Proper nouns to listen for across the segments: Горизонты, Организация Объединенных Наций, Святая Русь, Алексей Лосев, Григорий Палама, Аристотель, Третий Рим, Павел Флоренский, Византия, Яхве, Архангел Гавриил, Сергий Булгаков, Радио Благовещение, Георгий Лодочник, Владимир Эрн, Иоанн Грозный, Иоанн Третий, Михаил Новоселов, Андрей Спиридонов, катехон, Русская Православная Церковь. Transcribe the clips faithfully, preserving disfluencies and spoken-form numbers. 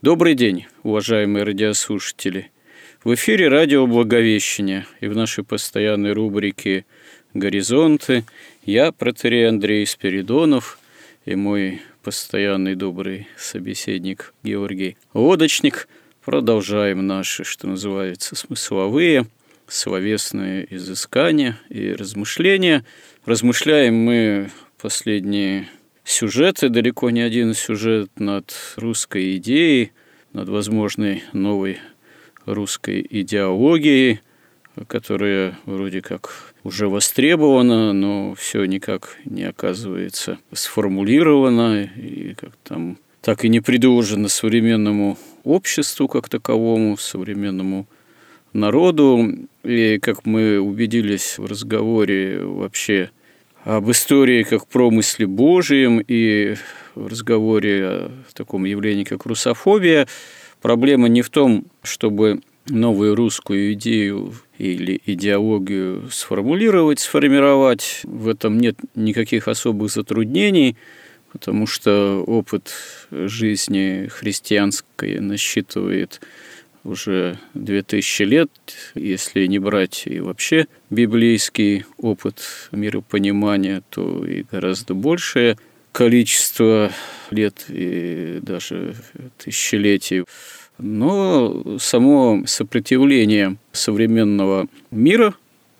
Добрый день, уважаемые радиослушатели! В эфире Радио Благовещение, и в нашей постоянной рубрике «Горизонты» я, протоиерей Андрей Спиридонов, и мой постоянный добрый собеседник Георгий Лодочник продолжаем наши, что называется, смысловые, словесные изыскания и размышления. Размышляем мы последние сюжеты, далеко не один сюжет над русской идеей, над возможной новой русской идеологией, которая вроде как уже востребована, но все никак не оказывается сформулирована и как там, так и не предложена современному обществу как таковому, современному народу. И, как мы убедились в разговоре вообще об истории как промысле Божьем и в разговоре о таком явлении, как русофобия, проблема не в том, чтобы новую русскую идею или идеологию сформулировать, сформировать. В этом нет никаких особых затруднений, потому что опыт жизни христианской насчитывает уже две тысячи лет, если не брать и вообще библейский опыт миропонимания, то и гораздо большее количество лет и даже тысячелетий. Но само сопротивление современного мира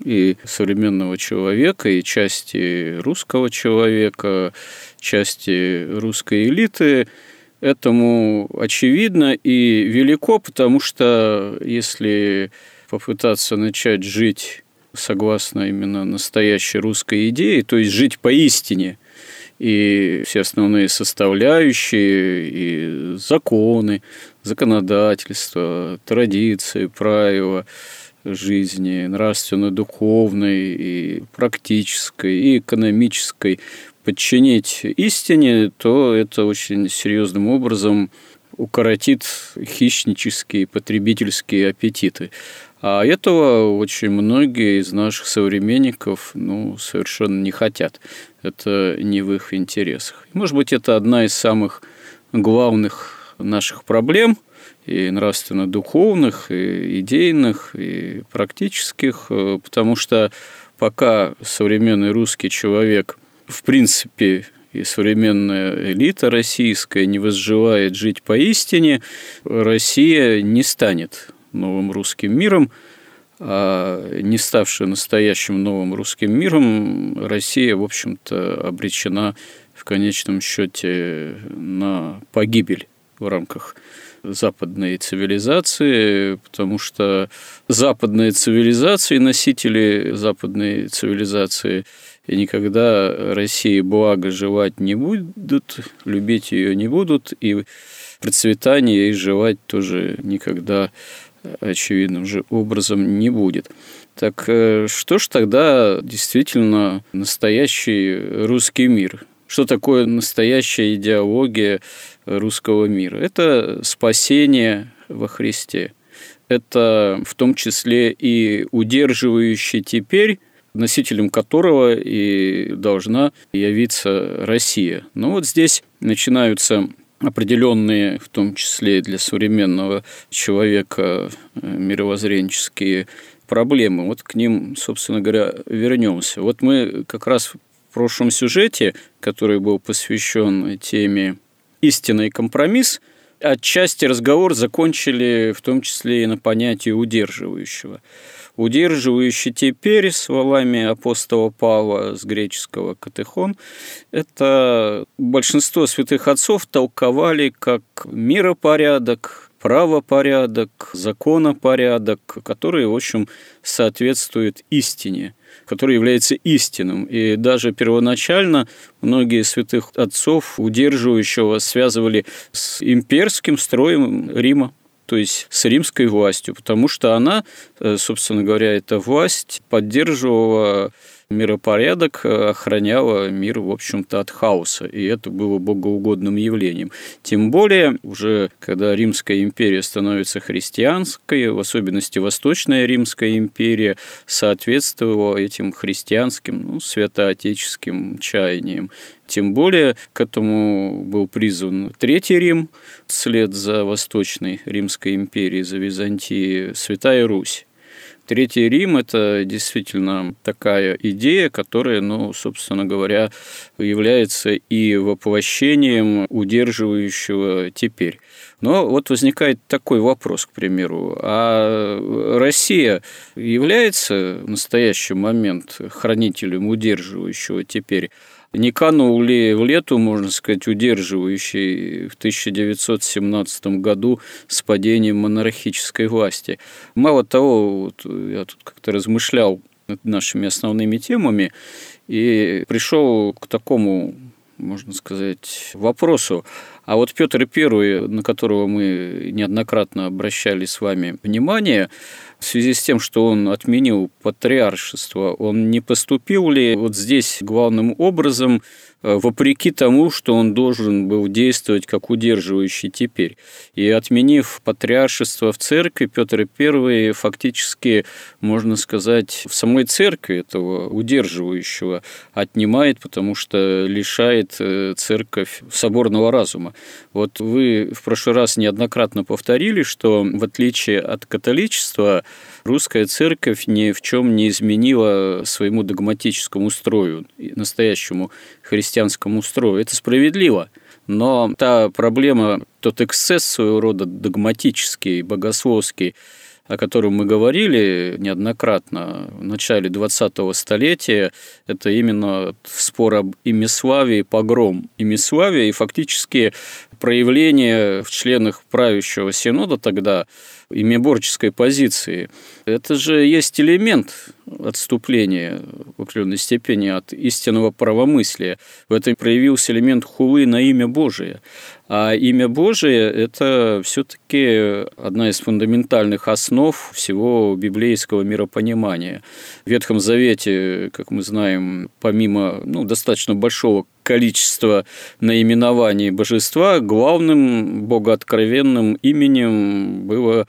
и современного человека, и части русского человека, части русской элиты – этому очевидно и велико, потому что если попытаться начать жить согласно именно настоящей русской идее, то есть жить поистине, и все основные составляющие, и законы, законодательство, традиции, правила жизни, нравственно-духовной, и практической, и экономической, подчинить истине, то это очень серьезным образом укоротит хищнические потребительские аппетиты. А этого очень многие из наших современников ну, совершенно не хотят. Это не в их интересах. Может быть, это одна из самых главных наших проблем, и нравственно-духовных, и идейных, и практических, потому что пока современный русский человек в принципе, и современная элита российская не возжелает жить поистине, Россия не станет новым русским миром, а не ставшая настоящим новым русским миром, Россия, в общем-то, обречена в конечном счете на погибель в рамках западной цивилизации, потому что западные цивилизации, носители западной цивилизации и никогда России благо желать не будут, любить ее не будут, и процветание ей желать тоже никогда очевидным же образом не будет. Так что ж тогда действительно настоящий русский мир? Что такое настоящая идеология русского мира? Это спасение во Христе. Это в том числе и удерживающий теперь, носителем которого и должна явиться Россия. Но вот здесь начинаются определенные, в том числе и для современного человека, мировоззренческие проблемы. Вот к ним, собственно говоря, вернемся. Вот мы как раз в прошлом сюжете, который был посвящен теме «Истина и компромисс», отчасти разговор закончили в том числе и на понятии удерживающего. Удерживающий теперь, словами апостола Павла с греческого «катехон», это большинство святых отцов толковали как миропорядок, правопорядок, законопорядок, который, в общем, соответствует истине, который является истинным. И даже первоначально многие святых отцов, удерживающего, связывали с имперским строем Рима, то есть с римской властью, потому что она, собственно говоря, эта власть поддерживала миропорядок, охраняла мир, в общем-то, от хаоса, и это было богоугодным явлением. Тем более, уже когда Римская империя становится христианской, в особенности Восточная Римская империя соответствовала этим христианским, ну, святоотеческим чаяниям. Тем более, к этому был призван Третий Рим, вслед за Восточной Римской империей, за Византией, Святая Русь. Третий Рим – это действительно такая идея, которая, ну, собственно говоря, является и воплощением удерживающего теперь. Но вот возникает такой вопрос, к примеру, а Россия является в настоящий момент хранителем удерживающего теперь? Не канул ли в лету, можно сказать, удерживающий в тысяча девятьсот семнадцатом году с падением монархической власти? Мало того, вот я тут как-то размышлял над нашими основными темами и пришел к такому, можно сказать, вопросу. А вот Петр Первый, на которого мы неоднократно обращали с вами внимание, в связи с тем, что он отменил патриаршество, он не поступил ли вот здесь главным образом, вопреки тому, что он должен был действовать как удерживающий теперь? И отменив патриаршество в церкви, Петр Первый фактически, можно сказать, в самой церкви этого удерживающего отнимает, потому что лишает церковь соборного разума. Вот вы в прошлый раз неоднократно повторили, что в отличие от католичества, русская церковь ни в чем не изменила своему догматическому строю, настоящему христианскому строю. Это справедливо, но та проблема, тот эксцесс своего рода догматический, богословский, о котором мы говорили неоднократно в начале двадцатого столетия, это именно спор об имяславии, погром имяславия и фактически проявление в членах правящего синода тогда имяборческой позиции. Это же есть элемент отступления в определенной степени от истинного правомыслия. В этом проявился элемент хулы на имя Божие. А имя Божие – это все-таки одна из фундаментальных основ всего библейского миропонимания. В Ветхом Завете, как мы знаем, помимо ну, достаточно большого количество наименований божества, главным богооткровенным именем было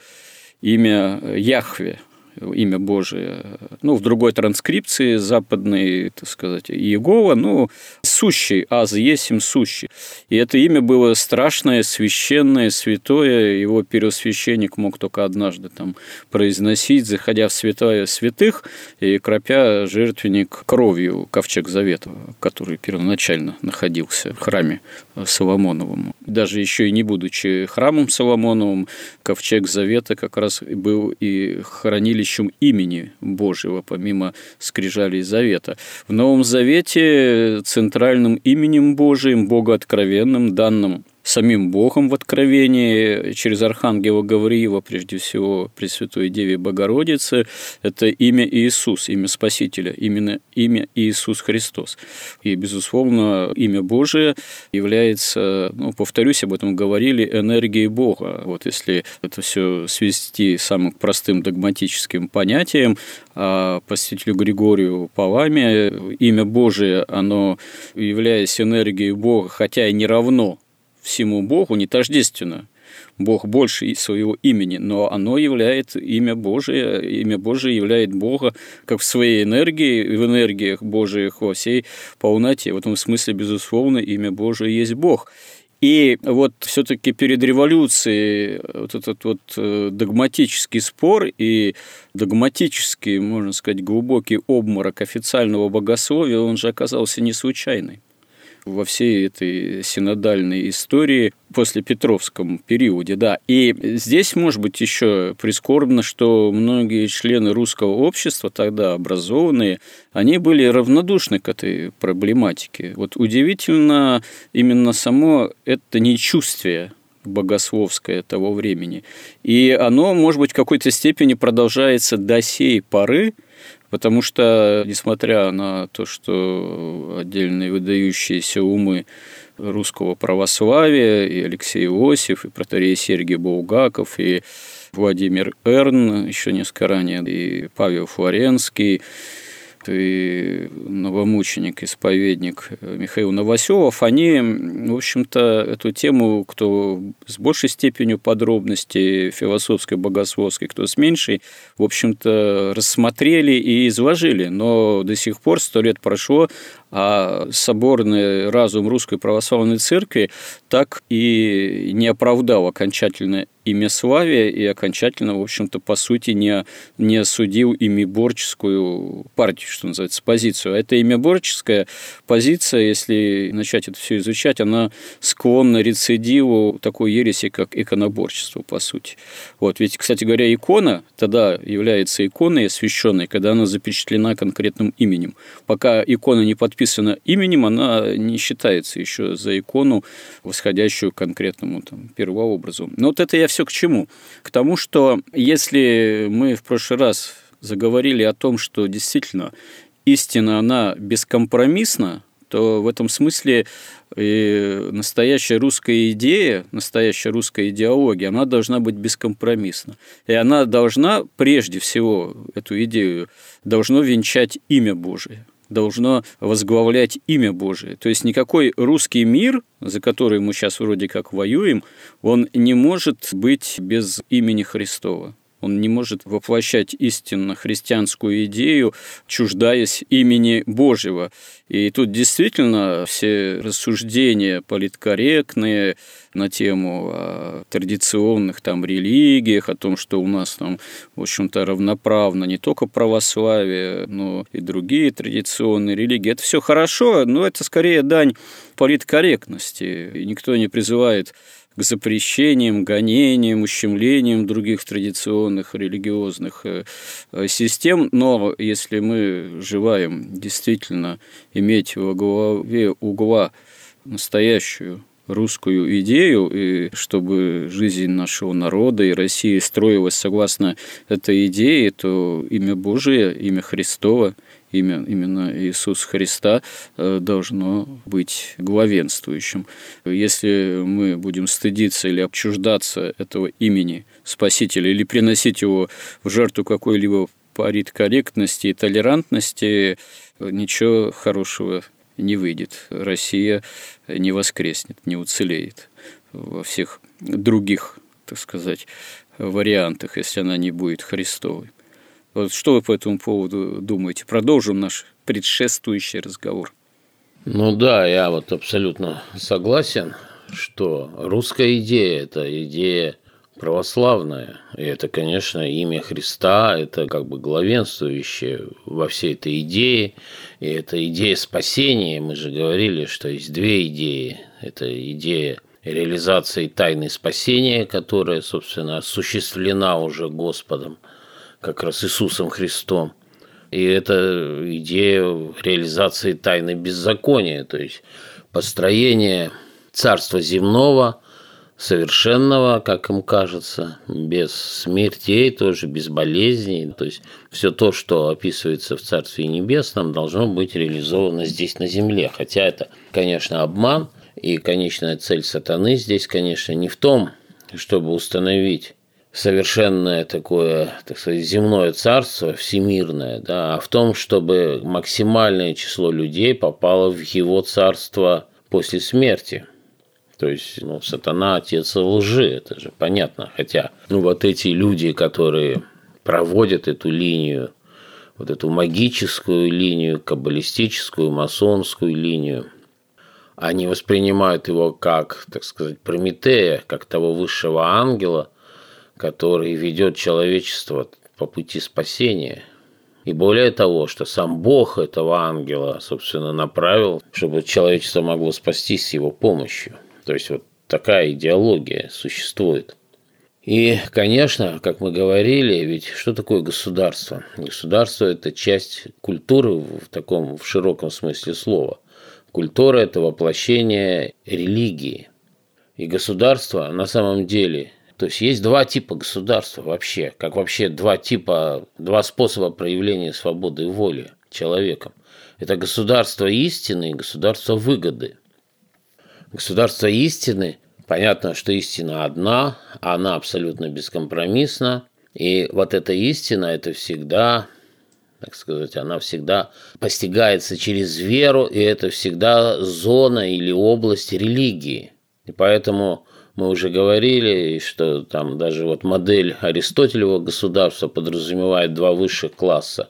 имя Яхве, имя Божие. Ну, в другой транскрипции западной, так сказать, Иегова, ну, сущий, аз есим сущий. И это имя было страшное, священное, святое. Его первосвященник мог только однажды там произносить, заходя в святая святых и кропя жертвенник кровью, ковчег завета, который первоначально находился в храме Соломоновом. Даже еще и не будучи храмом Соломоновым, ковчег завета как раз был и хранилищем имени Божьего, помимо скрижалей завета. В Новом Завете центральным именем Божиим, богооткровенным, данным самим Богом в откровении через Архангела Гавриила, прежде всего Пресвятой Деве Богородице, это имя Иисус, имя Спасителя, именно имя Иисус Христос. И, безусловно, имя Божие является, ну, повторюсь, об этом говорили, энергией Бога. Вот если это все свести самым простым догматическим понятием, а посвятителю Григорию Паламе, имя Божие, оно, являясь энергией Бога, хотя и не равно всему Богу, не тождественно. Бог больше своего имени, но оно являет имя Божие, имя Божие являет Бога как в своей энергии, в энергиях Божиих во всей полноте. В этом смысле, безусловно, имя Божие есть Бог. И вот все-таки перед революцией вот этот вот догматический спор и догматический, можно сказать, глубокий обморок официального богословия, он же оказался не случайный. Во всей этой синодальной истории после Петровском периоде, да. И здесь, может быть, еще прискорбно, что многие члены русского общества, тогда образованные, они были равнодушны к этой проблематике. Вот удивительно именно само это нечувствие богословское того времени. И оно, может быть, в какой-то степени продолжается до сей поры, потому что, несмотря на то, что отдельные выдающиеся умы русского православия, и Алексей Лосев, и протоиерей Сергий Булгаков, и Владимир Эрн, еще несколько ранее, и Павел Флоренский, и новомученик-исповедник Михаил Новоселов, они, в общем-то, эту тему, кто с большей степенью подробностей философской, богословской, кто с меньшей, в общем-то, рассмотрели и изложили. Но до сих пор сто лет прошло, а соборный разум Русской Православной Церкви так и не оправдал окончательно имяславие и окончательно, в общем-то, по сути, не, не осудил имяборческую партию, что называется, позицию. А эта имяборческая позиция, если начать это все изучать, она склонна рецидиву такой ереси, как иконоборчество, по сути. Вот. Ведь, кстати говоря, икона тогда является иконой освященной, когда она запечатлена конкретным именем. Пока икона не подписана именем, она не считается еще за икону, восходящую к конкретному там, первообразу. Но вот это я все к чему? К тому, что если мы в прошлый раз заговорили о том, что действительно истина, она бескомпромиссна, то в этом смысле и настоящая русская идея, настоящая русская идеология, она должна быть бескомпромиссна. И она должна, прежде всего, эту идею, должно венчать имя Божие, должно возглавлять имя Божие. То есть никакой русский мир, за который мы сейчас вроде как воюем, он не может быть без имени Христова. Он не может воплощать истинно христианскую идею, чуждаясь имени Божьего. И тут действительно все рассуждения политкорректные на тему о традиционных там, религиях, о том, что у нас там, в общем-то, равноправно не только православие, но и другие традиционные религии. Это все хорошо, но это скорее дань политкорректности. И никто не призывает к запрещениям, гонениям, ущемлениям других традиционных религиозных систем. Но если мы желаем действительно иметь во главе угла настоящую русскую идею, и чтобы жизнь нашего народа и России строилась согласно этой идее, то имя Божие, имя Христово, имя именно Иисуса Христа должно быть главенствующим. Если мы будем стыдиться или обчуждаться этого имени Спасителя или приносить его в жертву какой-либо политкорректности и толерантности, ничего хорошего не выйдет. Россия не воскреснет, не уцелеет во всех других, так сказать, вариантах, если она не будет Христовой. Вот что вы по этому поводу думаете? Продолжим наш предшествующий разговор. Ну да, я вот абсолютно согласен, что русская идея – это идея православная. И это, конечно, имя Христа, это как бы главенствующее во всей этой идее. И это идея спасения. Мы же говорили, что есть две идеи. Это идея реализации тайны спасения, которая, собственно, осуществлена уже Господом, как раз Иисусом Христом. И это идея реализации тайны беззакония, то есть построение царства земного, совершенного, как им кажется, без смертей тоже, без болезней. То есть все то, что описывается в Царстве Небесном, должно быть реализовано здесь на земле. Хотя это, конечно, обман, и конечная цель сатаны здесь, конечно, не в том, чтобы установить совершенное такое, так сказать, земное царство, всемирное, да, а в том, чтобы максимальное число людей попало в его царство после смерти. То есть, ну, сатана – отец лжи, это же понятно. Хотя, ну, вот эти люди, которые проводят эту линию, вот эту магическую линию, каббалистическую, масонскую линию, они воспринимают его как, так сказать, Прометея, как того высшего ангела, который ведет человечество по пути спасения. И более того, что сам Бог этого ангела, собственно, направил, чтобы человечество могло спастись с его помощью. То есть вот такая идеология существует. И, конечно, как мы говорили, ведь что такое государство? Государство – это часть культуры в таком, в широком смысле слова. Культура – это воплощение религии. и государство на самом деле. То есть есть два типа государства вообще, как вообще два типа, два способа проявления свободы воли человеком. Это государство истины и государство выгоды. Государство истины, понятно, что истина одна, она абсолютно бескомпромиссна, и вот эта истина, это всегда, так сказать, она всегда постигается через веру, и это всегда зона или область религии. И поэтому мы уже говорили, что там даже вот модель Аристотелева государства подразумевает два высших класса.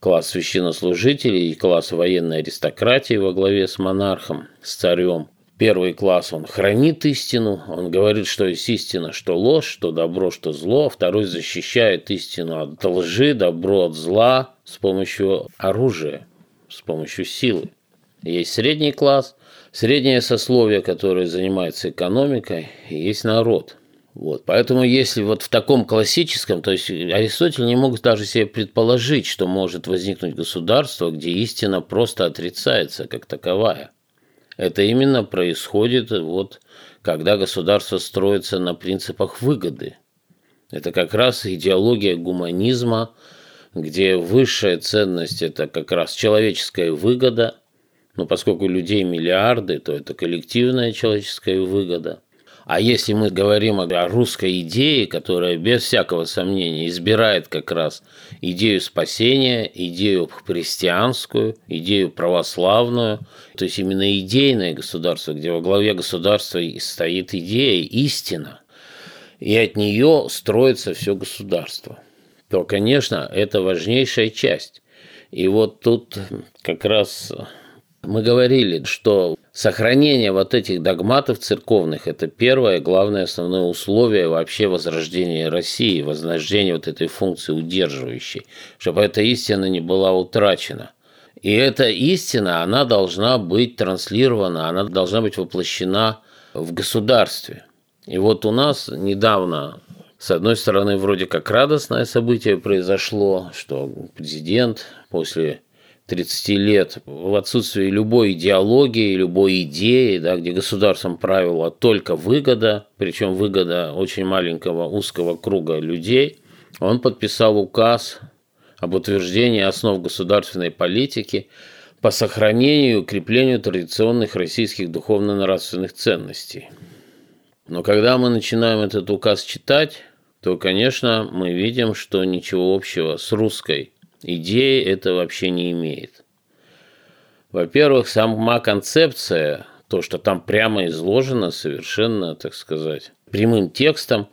Класс священнослужителей и класс военной аристократии во главе с монархом, с царем. Первый класс, он хранит истину, он говорит, что есть истина, что ложь, что добро, что зло. Второй защищает истину от лжи, добро от зла с помощью оружия, с помощью силы. Есть средний класс, среднее сословие, которое занимается экономикой, и есть народ. Вот. Поэтому если вот в таком классическом, то есть Аристотель не мог даже себе предположить, что может возникнуть государство, где истина просто отрицается как таковая. Это именно происходит, вот, когда государство строится на принципах выгоды. Это как раз идеология гуманизма, где высшая ценность – это как раз человеческая выгода. Но поскольку людей миллиарды, то это коллективная человеческая выгода. А если мы говорим о русской идее, которая без всякого сомнения избирает как раз идею спасения, идею христианскую, идею православную, то есть именно идейное государство, где во главе государства стоит идея, истина, и от нее строится все государство, то, конечно, это важнейшая часть. И вот тут как раз мы говорили, что сохранение вот этих догматов церковных – это первое, главное, основное условие вообще возрождения России, возрождения вот этой функции удерживающей, чтобы эта истина не была утрачена. И эта истина, она должна быть транслирована, она должна быть воплощена в государстве. И вот у нас недавно, с одной стороны, вроде как радостное событие произошло, что президент после тридцати лет в отсутствии любой идеологии, любой идеи, да, где государством правила только выгода, причем выгода очень маленького узкого круга людей, он подписал указ об утверждении основ государственной политики по сохранению и укреплению традиционных российских духовно-нравственных ценностей. Но когда мы начинаем этот указ читать, то, конечно, мы видим, что ничего общего с русской идеи это вообще не имеет. Во-первых, сама концепция, то, что там прямо изложено, совершенно, так сказать, прямым текстом,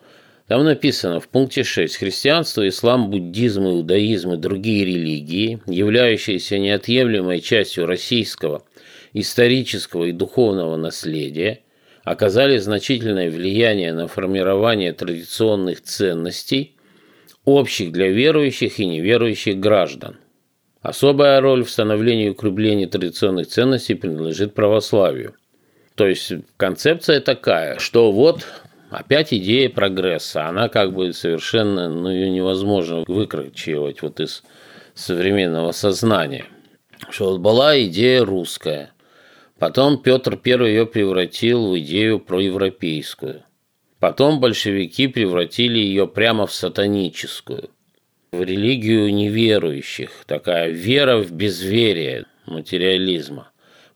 там написано в пункте шесть: «Христианство, ислам, буддизм, иудаизм и другие религии, являющиеся неотъемлемой частью российского исторического и духовного наследия, оказали значительное влияние на формирование традиционных ценностей, общих для верующих и неверующих граждан. Особая роль в становлении и укреплении традиционных ценностей принадлежит православию». То есть концепция такая, что вот опять идея прогресса, она как бы совершенно, ну, ее невозможно выкорчевать вот из современного сознания. Что вот была идея русская, потом Петр Первый ее превратил в идею проевропейскую. Потом большевики превратили ее прямо в сатаническую, в религию неверующих, такая вера в безверие материализма.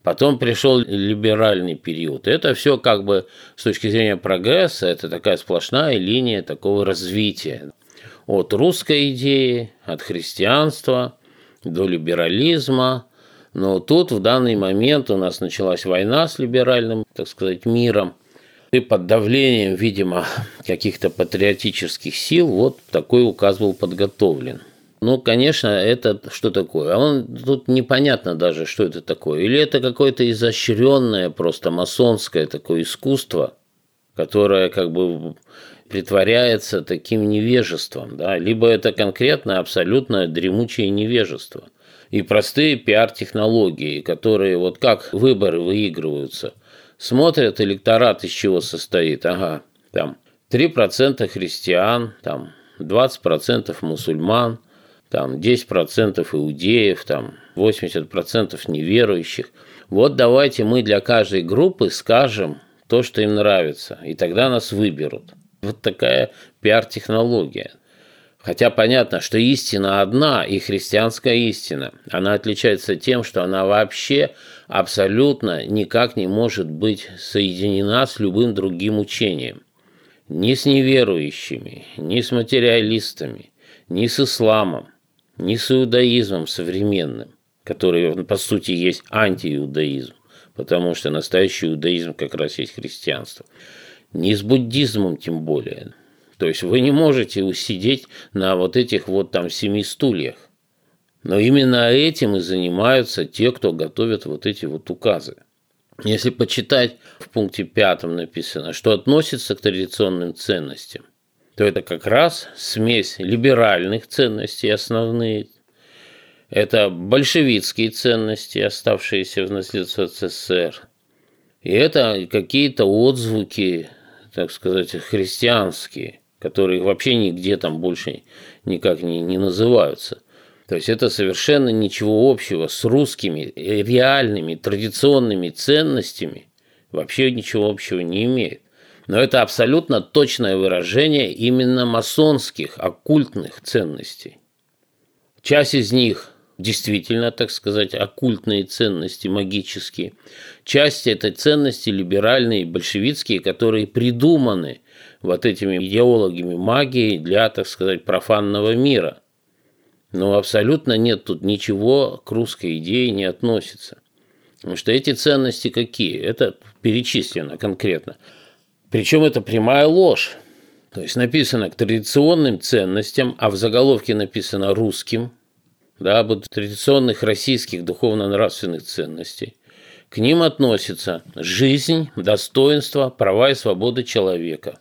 Потом пришел либеральный период. Это все как бы с точки зрения прогресса, это такая сплошная линия такого развития. От русской идеи, от христианства до либерализма. Но тут в данный момент у нас началась война с либеральным, так сказать, миром. И под давлением, видимо, каких-то патриотических сил вот такой указ был подготовлен. Ну, конечно, это что такое? А он, тут непонятно даже, что это такое. Или это какое-то изощренное просто масонское такое искусство, которое как бы притворяется таким невежеством, да? Либо это конкретное, абсолютно дремучее невежество. И простые пиар-технологии, которые вот как выборы выигрываются. Смотрят, электорат из чего состоит. Ага, там три процента христиан, там двадцать процентов мусульман, там десять процентов иудеев, там восемьдесят процентов неверующих. Вот давайте мы для каждой группы скажем, то, что им нравится, и тогда нас выберут. Вот такая пиар-технология. Хотя понятно, что истина одна, и христианская истина, она отличается тем, что она вообще абсолютно никак не может быть соединена с любым другим учением. Ни с неверующими, ни с материалистами, ни с исламом, ни с иудаизмом современным, который, по сути, есть антииудаизм, потому что настоящий иудаизм как раз есть христианство. Ни с буддизмом тем более. То есть вы не можете усидеть на вот этих вот там семи стульях. Но именно этим и занимаются те, кто готовят вот эти вот указы. Если почитать, в пункте пятом написано, что относится к традиционным ценностям, то это как раз смесь либеральных ценностей основные, это большевистские ценности, оставшиеся в наследство СССР, и это какие-то отзвуки, так сказать, христианские, которые вообще нигде там больше никак не, не называются. То есть это совершенно ничего общего с русскими реальными традиционными ценностями, вообще ничего общего не имеет. Но это абсолютно точное выражение именно масонских, оккультных ценностей. Часть из них действительно, так сказать, оккультные ценности, магические. Часть этой ценности либеральные, большевистские, которые придуманы вот этими идеологами магии для, так сказать, профанного мира. Но абсолютно нет тут ничего к русской идее не относится. Потому что эти ценности какие? Это перечислено конкретно. Причем это прямая ложь. То есть написано к традиционным ценностям, а в заголовке написано русским, да, об традиционных российских духовно-нравственных ценностей. К ним относятся жизнь, достоинство, права и свободы человека.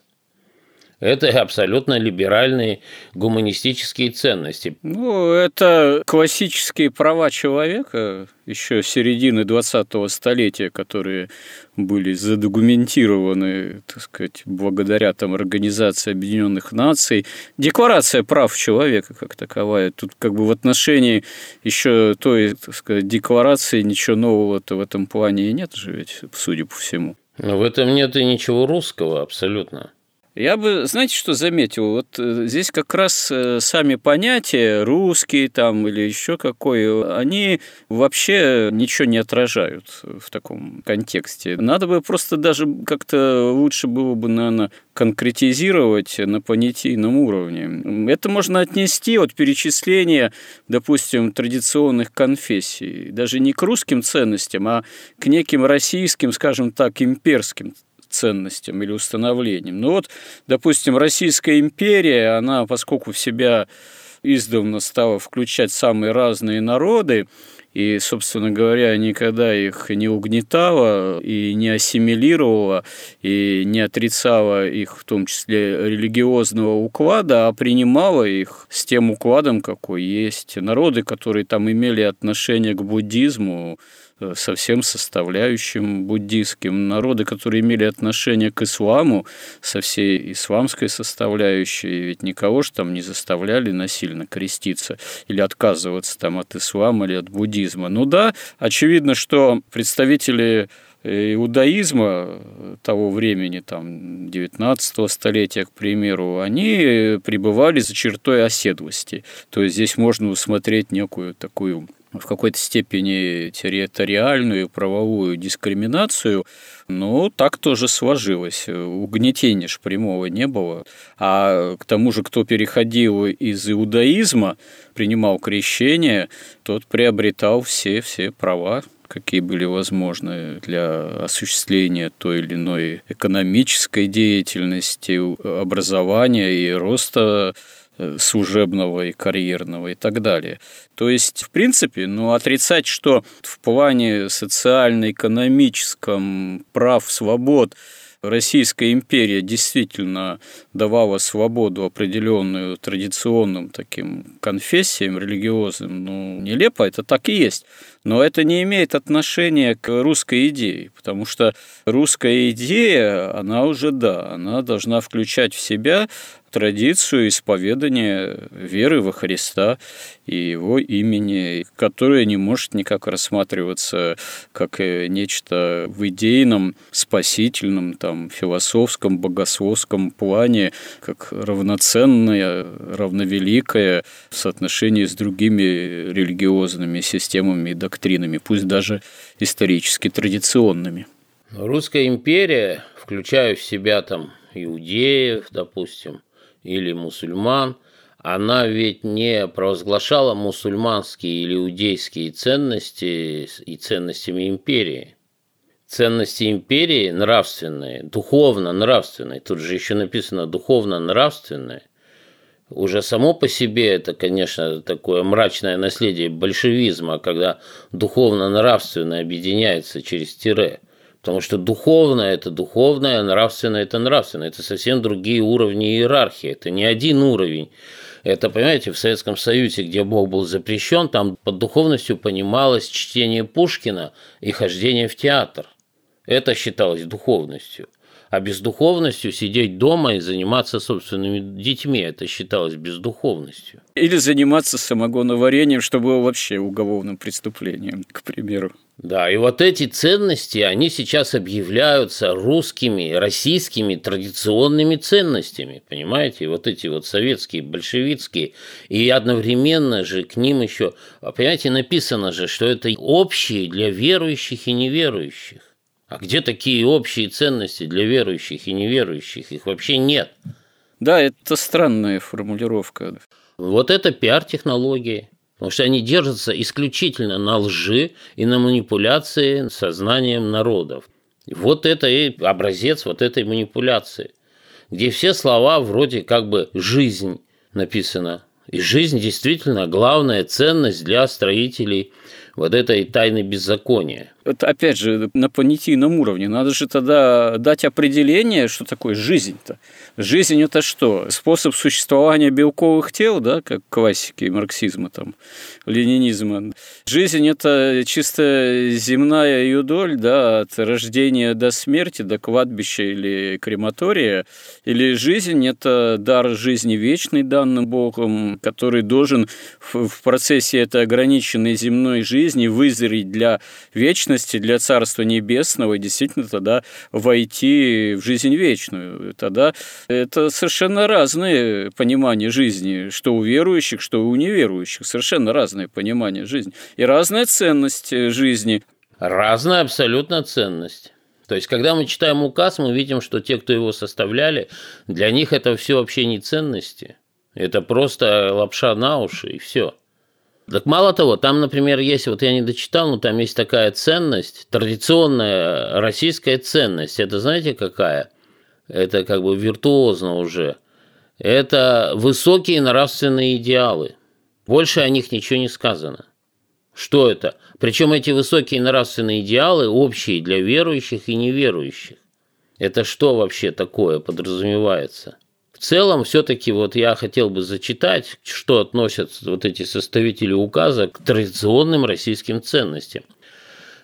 Это абсолютно либеральные гуманистические ценности. Ну, это классические права человека еще середины двадцатого столетия, которые были задокументированы, так сказать, благодаря там, Организации Объединенных Наций. Декларация прав человека как таковая. Тут как бы в отношении еще той, так сказать, декларации ничего нового-то в этом плане и нет же ведь, судя по всему. Но в этом нет и ничего русского абсолютно. Я бы, знаете, что заметил? Вот здесь как раз сами понятия русские там или еще какой, они вообще ничего не отражают в таком контексте. Надо бы просто даже как-то лучше было бы, наверное, конкретизировать на понятийном уровне. Это можно отнести от перечисления, допустим, традиционных конфессий, даже не к русским ценностям, а к неким российским, скажем так, имперским ценностям или установлениям. Ну вот, допустим, Российская империя, она, поскольку в себя издавна стала включать самые разные народы, и, собственно говоря, никогда их не угнетала, и не ассимилировала, и не отрицала их, в том числе, религиозного уклада, а принимала их с тем укладом, какой есть. Народы, которые там имели отношение к буддизму, со всем составляющим буддийским. Народы, которые имели отношение к исламу, со всей исламской составляющей, ведь никого же там не заставляли насильно креститься или отказываться там от ислама или от буддизма. Ну да, очевидно, что представители иудаизма того времени, там, девятнадцатого столетия, к примеру, они пребывали за чертой оседлости. То есть здесь можно усмотреть некую такую в какой-то степени территориальную и правовую дискриминацию, но так тоже сложилось. Угнетения ж прямого не было. А к тому же, кто переходил из иудаизма, принимал крещение, тот приобретал все-все права, какие были возможны для осуществления той или иной экономической деятельности, образования и роста служебного и карьерного и так далее. То есть, в принципе, ну, отрицать, что в плане социально-экономическом прав, свобод Российская империя действительно давала свободу определенную традиционным таким конфессиям религиозным, ну, нелепо, это так и есть. Но это не имеет отношения к русской идее, потому что русская идея, она уже, да, она должна включать в себя традицию исповедания веры во Христа и Его имени, которое не может никак рассматриваться как нечто в идейном, спасительном, там, философском, богословском плане, как равноценное, равновеликое в соотношении с другими религиозными системами и доктринами, пусть даже исторически традиционными. Русская империя, включая в себя там иудеев, допустим, или мусульман, она ведь не провозглашала мусульманские или иудейские ценности и ценностями империи. Ценности империи нравственные, духовно-нравственные, тут же еще написано духовно-нравственные, уже само по себе это, конечно, такое мрачное наследие большевизма, когда духовно-нравственное объединяется через тире. Потому что духовное – это духовное, нравственное – это нравственное. Это совсем другие уровни иерархии, это не один уровень. Это, понимаете, в Советском Союзе, где Бог был запрещен, там под духовностью понималось чтение Пушкина и хождение в театр. Это считалось духовностью. А бездуховностью сидеть дома и заниматься собственными детьми – это считалось бездуховностью. Или заниматься самогоноварением, что было вообще уголовным преступлением, к примеру. Да, и вот эти ценности, они сейчас объявляются русскими, российскими традиционными ценностями, понимаете? Вот эти вот советские, большевистские, и одновременно же к ним еще, понимаете, написано же, что это общие для верующих и неверующих. А где такие общие ценности для верующих и неверующих? Их вообще нет. Да, это странная формулировка. Вот это пиар-технологии. Потому что они держатся исключительно на лжи и на манипуляции сознанием народов. Вот это и образец вот этой манипуляции, где все слова вроде как бы «жизнь» написано. И жизнь действительно главная ценность для строителей вот этой тайны беззакония. Это, опять же, на понятийном уровне. Надо же тогда дать определение, что такое жизнь-то. Жизнь – это что? Способ существования белковых тел, да, как классики марксизма, там, ленинизма. Жизнь – это чисто земная ее доль, да, от рождения до смерти, до кладбища или крематория. Или жизнь – это дар жизни вечный, данным Богом, который должен в процессе этой ограниченной земной жизни вызреть для вечности, для Царства Небесного, и действительно тогда войти в жизнь вечную. Тогда это совершенно разные понимания жизни, что у верующих, что у неверующих. Совершенно разные понимания жизни. И разная ценность жизни. Разная абсолютно ценность. То есть, когда мы читаем указ, мы видим, что те, кто его составляли, для них это все вообще не ценности. Это просто лапша на уши, и все. Так мало того, там, например, есть, вот я не дочитал, но там есть такая ценность, традиционная российская ценность. Это знаете какая? Это как бы виртуозно уже. Это высокие нравственные идеалы. Больше о них ничего не сказано. Что это? Причем эти высокие нравственные идеалы общие для верующих и неверующих. Это что вообще такое подразумевается? В целом, все-таки вот я хотел бы зачитать, что относят вот эти составители указа к традиционным российским ценностям.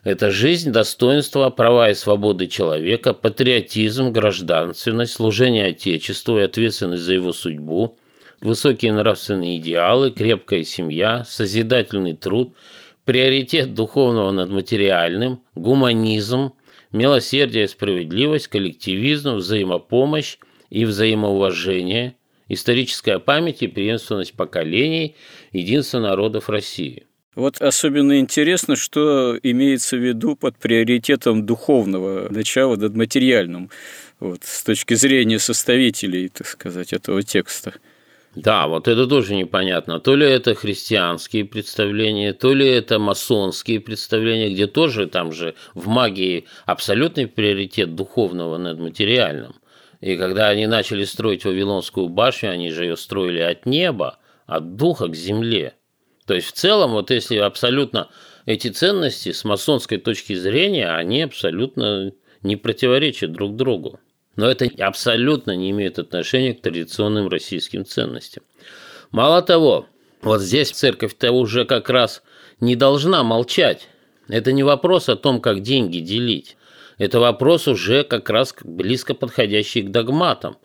Это жизнь, достоинство, права и свободы человека, патриотизм, гражданственность, служение Отечеству и ответственность за его судьбу, высокие нравственные идеалы, крепкая семья, созидательный труд, приоритет духовного над материальным, гуманизм, милосердие, справедливость, коллективизм, взаимопомощь и взаимоуважение, историческая память и преемственность поколений, единство народов России. Вот особенно интересно, что имеется в виду под приоритетом духовного начала над материальным, вот, с точки зрения составителей, так сказать, этого текста. Да, вот это тоже непонятно. То ли это христианские представления, то ли это масонские представления, где тоже там же в магии абсолютный приоритет духовного над материальным. И когда они начали строить Вавилонскую башню, они же ее строили от неба, от духа к земле. То есть, в целом, вот если абсолютно эти ценности с масонской точки зрения, они абсолютно не противоречат друг другу. Но это абсолютно не имеет отношения к традиционным российским ценностям. Мало того, вот здесь церковь-то уже как раз не должна молчать. Это не вопрос о том, как деньги делить. Это вопрос уже как раз близко подходящий к догматам.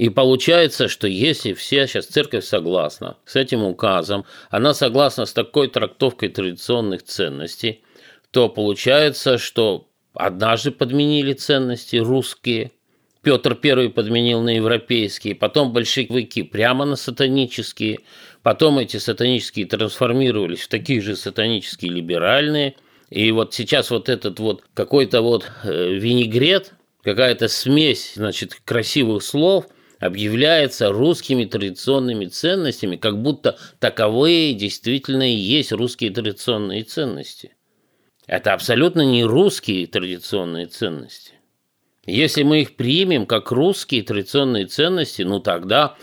И получается, что если вся сейчас церковь согласна с этим указом, она согласна с такой трактовкой традиционных ценностей, то получается, что однажды подменили ценности русские, Петр Первый подменил на европейские, потом большевики прямо на сатанические, потом эти сатанические трансформировались в такие же сатанические либеральные, и вот сейчас вот этот вот какой-то вот винегрет, какая-то смесь, значит, красивых слов объявляется русскими традиционными ценностями, как будто таковые действительно и есть русские традиционные ценности. Это абсолютно не русские традиционные ценности. Если мы их примем как русские традиционные ценности, ну тогда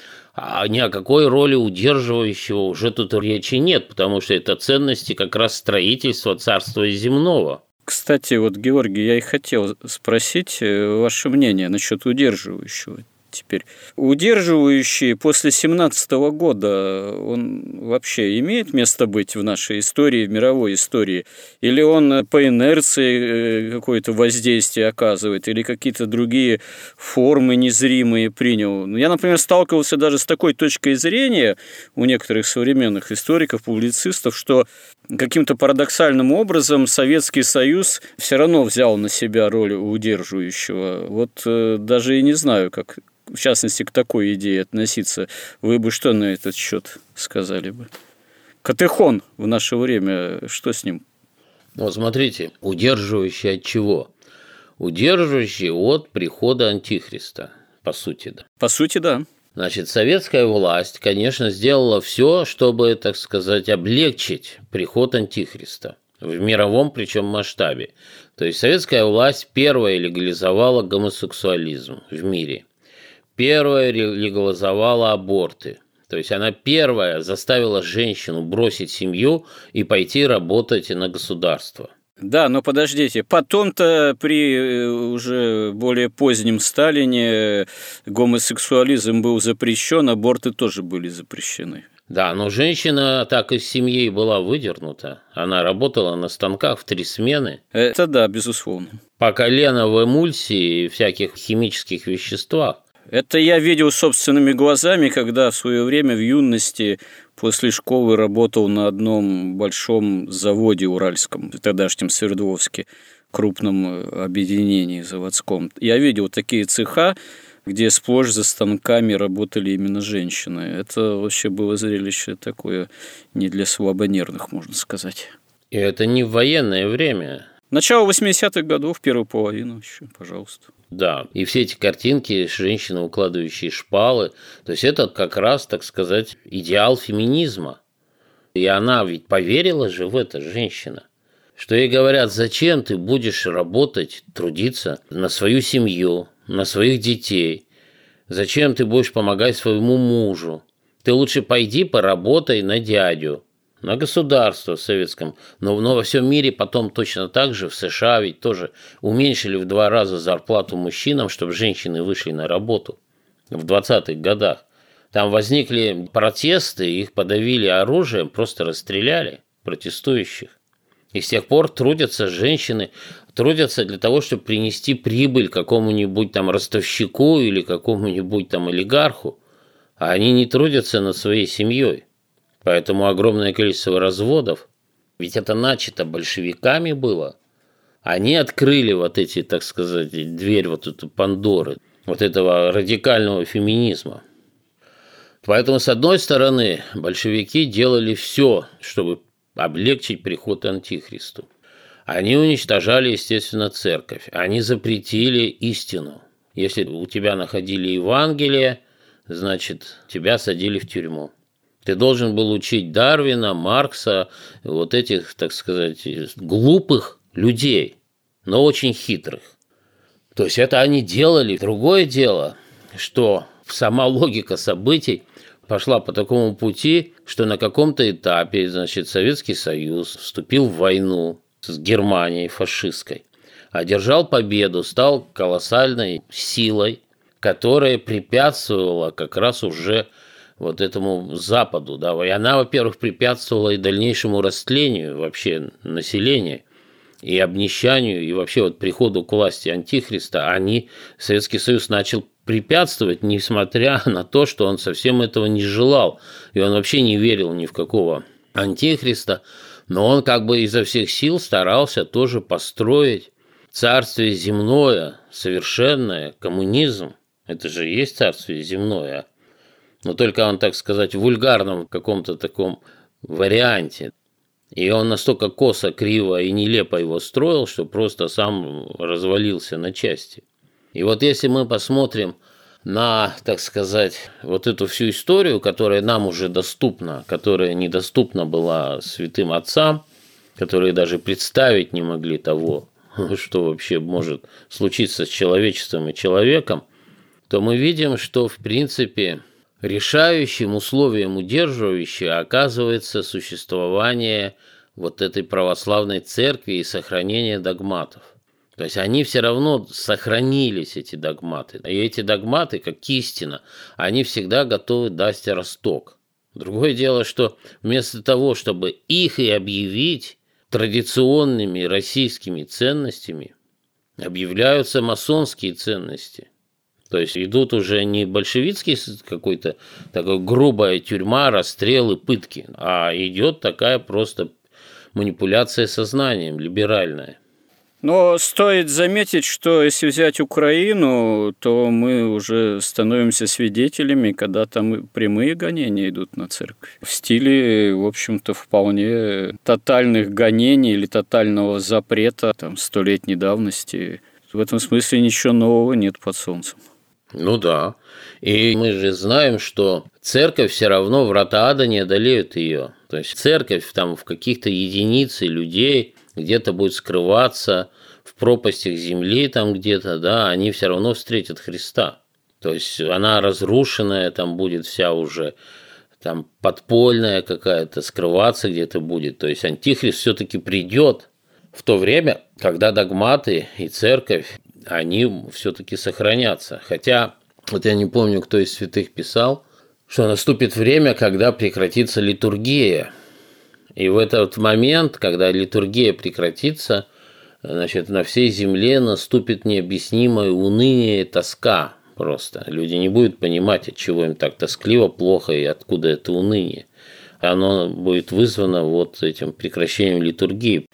ни о какой роли удерживающего уже тут речи нет, потому что это ценности как раз строительства царства земного. Кстати, вот, Георгий, я и хотел спросить ваше мнение насчет удерживающего теперь. Удерживающий после семнадцатого года, он вообще имеет место быть в нашей истории, в мировой истории? Или он по инерции какое-то воздействие оказывает, или какие-то другие формы незримые принял? Я, например, сталкивался даже с такой точкой зрения у некоторых современных историков, публицистов, что каким-то парадоксальным образом Советский Союз все равно взял на себя роль удерживающего. Вот э, даже и не знаю, как, в частности, к такой идее относиться. Вы бы что на этот счет сказали бы? Катехон в наше время, что с ним? Ну, смотрите, удерживающий от чего? Удерживающий от прихода Антихриста, по сути, да. По сути, да. Значит, советская власть, конечно, сделала все, чтобы, так сказать, облегчить приход Антихриста в мировом, причем, масштабе. То есть советская власть первая легализовала гомосексуализм в мире, первая легализовала аборты. То есть она первая заставила женщину бросить семью и пойти работать на государство. Да, но подождите, потом-то при уже более позднем Сталине гомосексуализм был запрещен, аборты тоже были запрещены. Да, но женщина так из семьи была выдернута. Она работала на станках в три смены. Это да, безусловно. По колено в эмульсии и всяких химических веществах. Это я видел собственными глазами, когда в свое время в юности после школы работал на одном большом заводе уральском, в тогдашнем Свердловске, крупном объединении заводском. Я видел такие цеха, где сплошь за станками работали именно женщины. Это вообще было зрелище такое не для слабонервных, можно сказать. И это не в военное время. Начало восьмидесятых годов, первую половину еще, пожалуйста. Да, и все эти картинки, женщины, укладывающие шпалы, то есть это как раз, так сказать, идеал феминизма. И она ведь поверила же в это, женщина, что ей говорят, зачем ты будешь работать, трудиться на свою семью, на своих детей, зачем ты будешь помогать своему мужу, ты лучше пойди поработай на дядю. На государство в советском, но, но во всем мире потом точно так же, в США ведь тоже уменьшили в два раза зарплату мужчинам, чтобы женщины вышли на работу в двадцатых годах. Там возникли протесты, их подавили оружием, просто расстреляли протестующих. И с тех пор трудятся женщины, трудятся для того, чтобы принести прибыль какому-нибудь там ростовщику или какому-нибудь там олигарху, а они не трудятся над своей семьей. Поэтому огромное количество разводов, ведь это начато большевиками было. Они открыли вот эти, так сказать, дверь вот эту Пандоры, вот этого радикального феминизма. Поэтому, с одной стороны, большевики делали все, чтобы облегчить приход Антихристу. Они уничтожали, естественно, церковь. Они запретили истину. Если у тебя находили Евангелие, значит, тебя садили в тюрьму. Ты должен был учить Дарвина, Маркса, вот этих, так сказать, глупых людей, но очень хитрых. То есть это они делали. Другое дело, что сама логика событий пошла по такому пути, что на каком-то этапе, значит, Советский Союз вступил в войну с Германией фашистской, одержал победу, стал колоссальной силой, которая препятствовала как раз уже вот этому Западу, да, и она, во-первых, препятствовала и дальнейшему растлению вообще населения, и обнищанию, и вообще вот приходу к власти Антихриста, они, Советский Союз начал препятствовать, несмотря на то, что он совсем этого не желал, и он вообще не верил ни в какого антихриста, но он как бы изо всех сил старался тоже построить царствие земное, совершенное, коммунизм. Это же и есть царствие земное, но только он, так сказать, в вульгарном каком-то таком варианте. И он настолько косо, криво и нелепо его строил, что просто сам развалился на части. И вот если мы посмотрим на, так сказать, вот эту всю историю, которая нам уже доступна, которая недоступна была святым отцам, которые даже представить не могли того, что вообще может случиться с человечеством и человеком, то мы видим, что, в принципе, решающим условием удерживающего оказывается существование вот этой православной церкви и сохранение догматов. То есть они все равно сохранились, эти догматы. И эти догматы, как истина, они всегда готовы дать росток. Другое дело, что вместо того, чтобы их и объявить традиционными российскими ценностями, объявляются масонские ценности. То есть идут уже не большевистские какой-то такая грубая тюрьма, расстрелы, пытки, а идет такая просто манипуляция сознанием либеральная. Но стоит заметить, что если взять Украину, то мы уже становимся свидетелями, когда там прямые гонения идут на церковь. В стиле, в общем-то, вполне тотальных гонений или тотального запрета там, столетней давности. В этом смысле ничего нового нет под солнцем. Ну да. И мы же знаем, что церковь все равно, врата ада не одолеют ее. То есть церковь там в каких-то единицах людей где-то будет скрываться, в пропастях земли там где-то, да, они все равно встретят Христа. То есть она разрушенная, там будет вся уже там подпольная какая-то, скрываться где-то будет. То есть антихрист все-таки придет в то время, когда догматы и церковь, они все-таки сохранятся. Хотя, вот я не помню, кто из святых писал, что наступит время, когда прекратится литургия. И в этот момент, когда литургия прекратится, значит, на всей земле наступит необъяснимое уныние и тоска просто. Люди не будут понимать, от чего им так тоскливо, плохо и откуда это уныние. Оно будет вызвано вот этим прекращением литургии.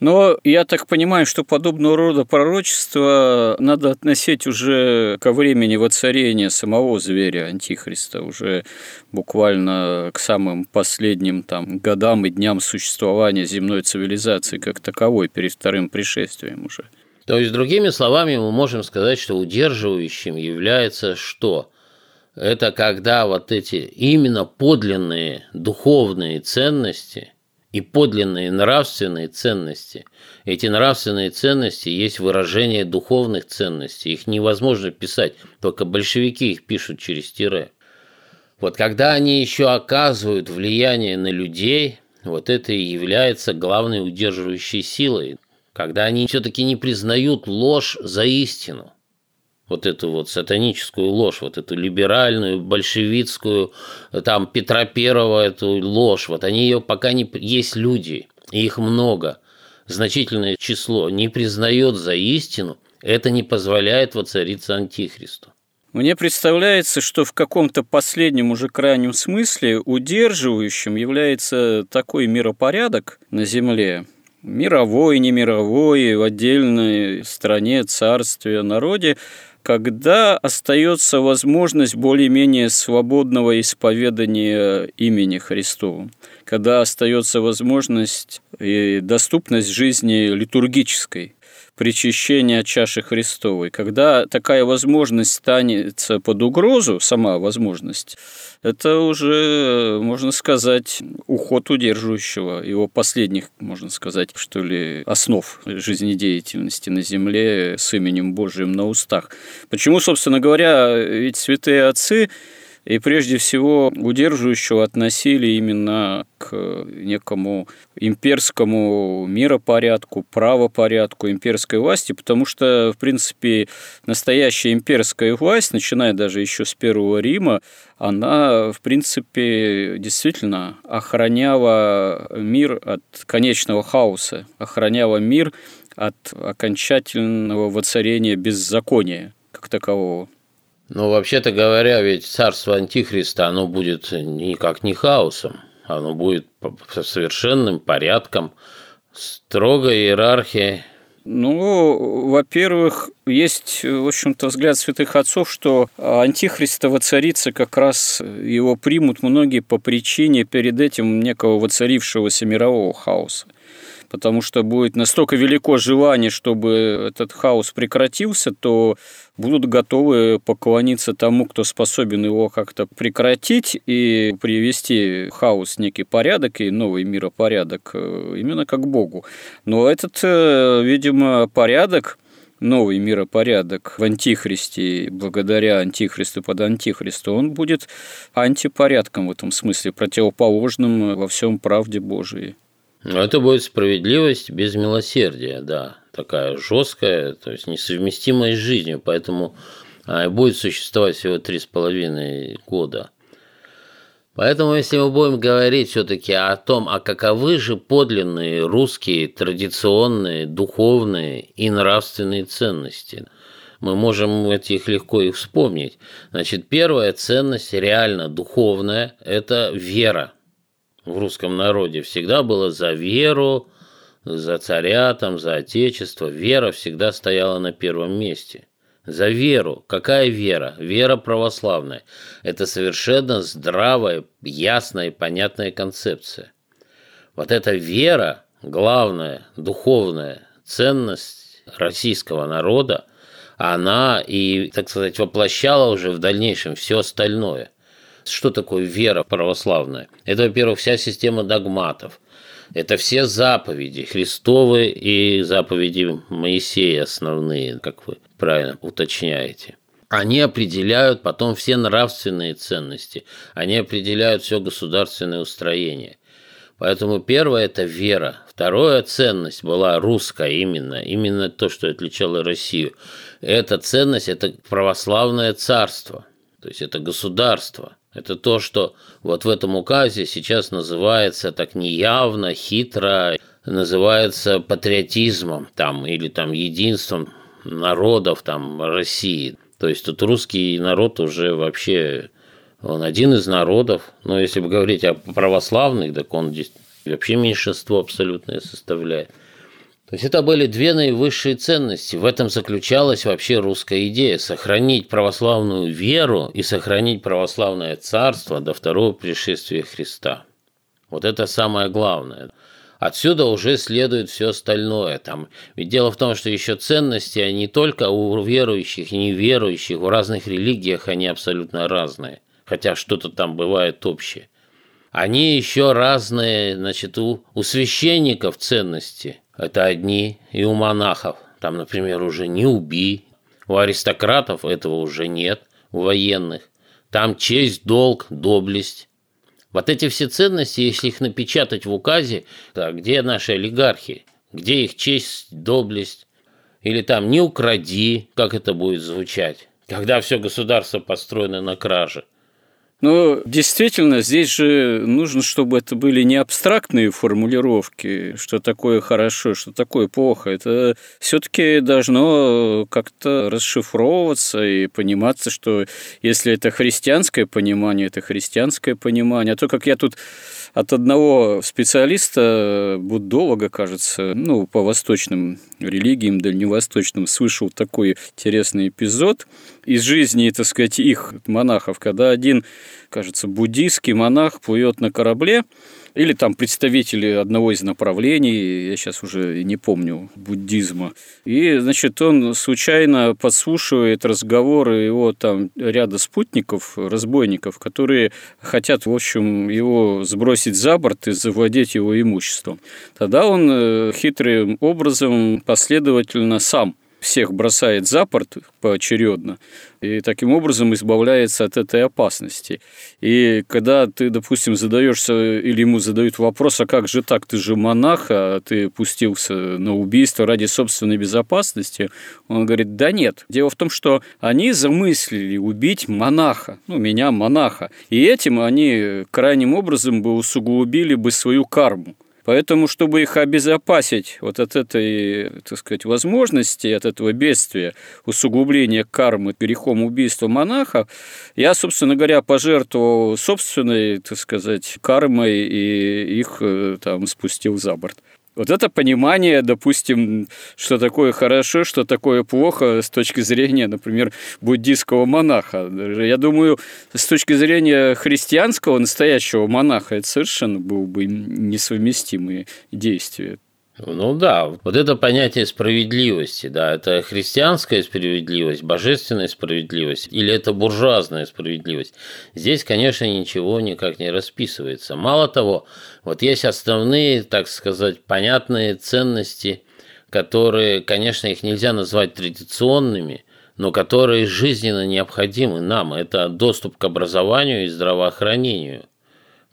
Но я так понимаю, что подобного рода пророчества надо относить уже ко времени воцарения самого зверя антихриста, уже буквально к самым последним там, годам и дням существования земной цивилизации как таковой, перед вторым пришествием уже. То есть, другими словами, мы можем сказать, что удерживающим является что? Это когда вот эти именно подлинные духовные ценности и подлинные нравственные ценности. Эти нравственные ценности есть выражение духовных ценностей. Их невозможно писать, только большевики их пишут через тире. Вот когда они еще оказывают влияние на людей, вот это и является главной удерживающей силой. Когда они все-таки не признают ложь за истину. Вот эту вот сатаническую ложь, вот эту либеральную, большевистскую, там, Петра Первого, эту ложь, вот они ее пока не... Есть люди, и их много, значительное число, не признает за истину, это не позволяет воцариться антихристу. Мне представляется, что в каком-то последнем уже крайнем смысле удерживающим является такой миропорядок на земле, мировой, немировой, в отдельной стране, царстве, народе, когда остается возможность более-менее свободного исповедания имени Христова, когда остается возможность и доступность жизни литургической, причащения от чаши Христовой, когда такая возможность станет под угрозу, сама возможность, это уже, можно сказать, уход удерживающего, его последних, можно сказать, что ли, основ жизнедеятельности на земле с именем Божиим на устах. Почему, собственно говоря, ведь святые отцы и прежде всего удерживающего относили именно к некому имперскому миропорядку, правопорядку имперской власти, потому что, в принципе, настоящая имперская власть, начиная даже еще с Первого Рима, она, в принципе, действительно охраняла мир от конечного хаоса, охраняла мир от окончательного воцарения беззакония как такового. Ну, вообще-то говоря, ведь царство Антихриста, оно будет никак не хаосом, оно будет совершенным порядком, строгой иерархией. Ну, во-первых, есть, в общем-то, взгляд святых отцов, что Антихриста воцарится, как раз его примут многие по причине перед этим некого воцарившегося мирового хаоса. Потому что будет настолько велико желание, чтобы этот хаос прекратился, то будут готовы поклониться тому, кто способен его как-то прекратить и привести хаос в некий порядок и новый миропорядок именно как Богу. Но этот, видимо, порядок, новый миропорядок в Антихристе, благодаря Антихристу под Антихристу, он будет антипорядком в этом смысле, противоположным во всем правде Божией. Но это будет справедливость без милосердия, да, такая жесткая, то есть несовместимая с жизнью, поэтому будет существовать всего три с половиной года. Поэтому, если мы будем говорить все-таки о том, а каковы же подлинные русские традиционные, духовные и нравственные ценности, мы можем их легко их вспомнить. Значит, первая ценность реально духовная – это вера. В русском народе всегда было за веру, за царя, там, за отечество. Вера всегда стояла на первом месте. За веру. Какая вера? Вера православная. Это совершенно здравая, ясная и понятная концепция. Вот эта вера, главная, духовная ценность российского народа, она и, так сказать, воплощала уже в дальнейшем все остальное. Что такое вера православная? Это, во-первых, вся система догматов. Это все заповеди Христовы и заповеди Моисея основные, как вы правильно уточняете. Они определяют потом все нравственные ценности. Они определяют все государственное устроение. Поэтому первое – это вера. Вторая ценность была русская именно, именно то, что отличало Россию. Эта ценность – это православное царство, то есть это государство. Это то, что вот в этом указе сейчас называется так неявно, хитро, называется патриотизмом там, или там, единством народов там, России. То есть тут русский народ уже вообще, он один из народов. Но если говорить о православных, так он здесь вообще меньшинство абсолютное составляет. То есть это были две наивысшие ценности. В этом заключалась вообще русская идея – сохранить православную веру и сохранить православное царство до второго пришествия Христа. Вот это самое главное. Отсюда уже следует все остальное. Там. Ведь дело в том, что еще ценности, они только у верующих и неверующих, в разных религиях они абсолютно разные, хотя что-то там бывает общее. Они еще разные, значит, у, у священников ценности. Это одни, и у монахов. Там, например, уже не убий. У аристократов этого уже нет, у военных. Там честь, долг, доблесть. Вот эти все ценности, если их напечатать в указе, то где наши олигархи? Где их честь, доблесть? Или там не укради, как это будет звучать, когда все государство построено на краже? Но действительно, здесь же нужно, чтобы это были не абстрактные формулировки, что такое хорошо, что такое плохо. Это все-таки должно как-то расшифровываться и пониматься, что если это христианское понимание, это христианское понимание. А то, как я тут от одного специалиста, буддолога, кажется, ну, по восточным религиям, дальневосточным, слышал такой интересный эпизод из жизни, так сказать, их монахов, когда один, кажется, буддийский монах плывет на корабле, или там представители одного из направлений, я сейчас уже не помню, буддизма. И, значит, он случайно подслушивает разговоры его там ряда спутников, разбойников, которые хотят, в общем, его сбросить за борт и завладеть его имуществом. Тогда он хитрым образом последовательно сам всех бросает за борт поочередно и таким образом избавляется от этой опасности. И когда ты, допустим, задаешься или ему задают вопрос, а как же так, ты же монах, а ты пустился на убийство ради собственной безопасности, он говорит, да нет. Дело в том, что они замыслили убить монаха, ну, меня, монаха, и этим они крайним образом бы усугубили бы свою карму. Поэтому, чтобы их обезопасить вот от этой, так сказать, возможности, от этого бедствия, усугубления кармы грехом убийства монаха, я, собственно говоря, пожертвовал собственной, так сказать, кармой и их там спустил за борт. Вот это понимание, допустим, что такое хорошо, что такое плохо с точки зрения, например, буддийского монаха. Я думаю, с точки зрения христианского настоящего монаха это совершенно было бы несовместимые действия. Ну да, вот это понятие справедливости, да, это христианская справедливость, божественная справедливость или это буржуазная справедливость. Здесь, конечно, ничего никак не расписывается. Мало того, вот есть основные, так сказать, понятные ценности, которые, конечно, их нельзя назвать традиционными, но которые жизненно необходимы нам. Это доступ к образованию и здравоохранению,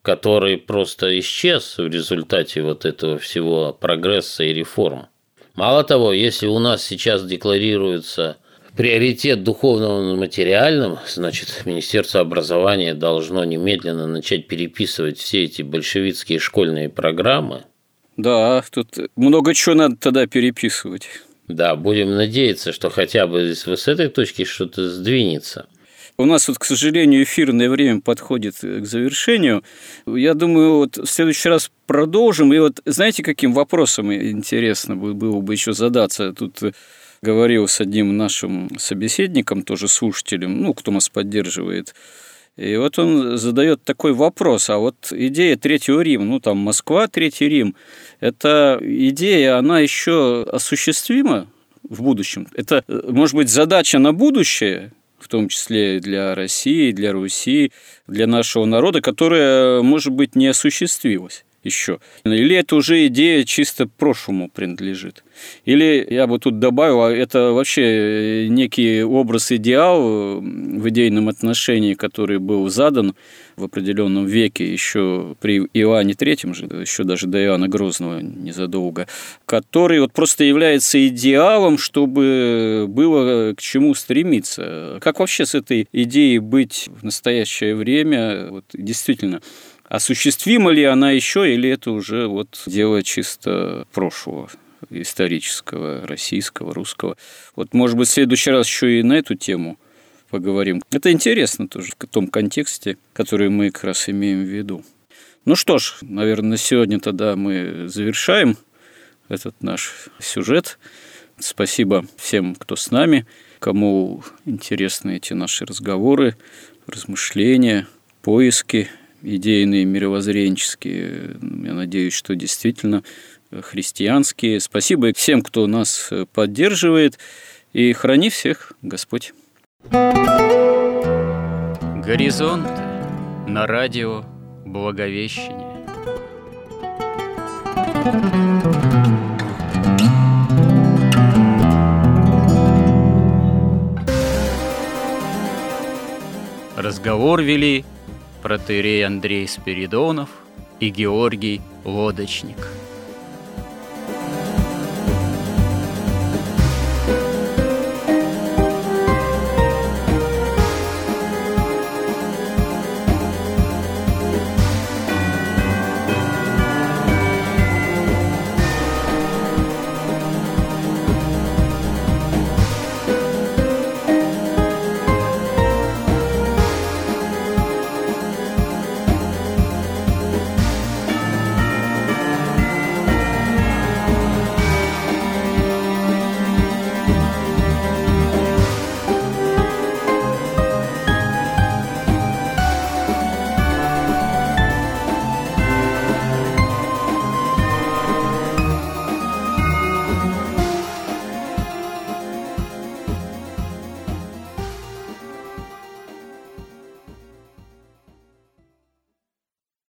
который просто исчез в результате вот этого всего прогресса и реформ. Мало того, если у нас сейчас декларируется приоритет духовного над материальным, значит, Министерство образования должно немедленно начать переписывать все эти большевистские школьные программы. Да, тут много чего надо тогда переписывать. Да, будем надеяться, что хотя бы с этой точки что-то сдвинется. У нас, вот, к сожалению, эфирное время подходит к завершению. Я думаю, вот в следующий раз продолжим. И вот знаете, каким вопросом интересно было бы еще задаться? Тут говорил с одним нашим собеседником, тоже слушателем, ну, кто нас поддерживает. И вот он задает такой вопрос, а вот идея Третьего Рима, ну, там, Москва, Третий Рим, эта идея, она еще осуществима в будущем? Это, может быть, задача на будущее? В том числе для России, для Руси, для нашего народа, которая, может быть, не осуществилась еще. Или это уже идея чисто прошлому принадлежит? Или, я бы тут добавил, это вообще некий образ-идеал в идейном отношении, который был задан в определенном веке еще при Иоанне Третьем, еще даже до Иоанна Грозного незадолго, который вот просто является идеалом, чтобы было к чему стремиться. Как вообще с этой идеей быть в настоящее время? Вот действительно, осуществима ли она еще, или это уже вот дело чисто прошлого, исторического, российского, русского? Вот, может быть, в следующий раз еще и на эту тему поговорим. Это интересно тоже в том контексте, который мы как раз имеем в виду. Ну что ж, наверное, на сегодня тогда мы завершаем этот наш сюжет. Спасибо всем, кто с нами, кому интересны эти наши разговоры, размышления, поиски идейные, мировоззренческие. Я надеюсь, что действительно христианские. Спасибо всем, кто нас поддерживает. И храни всех Господь. Горизонт на радио Благовещение. Разговор вели протоиерей Андрей Спиридонов и Георгий Лодочник.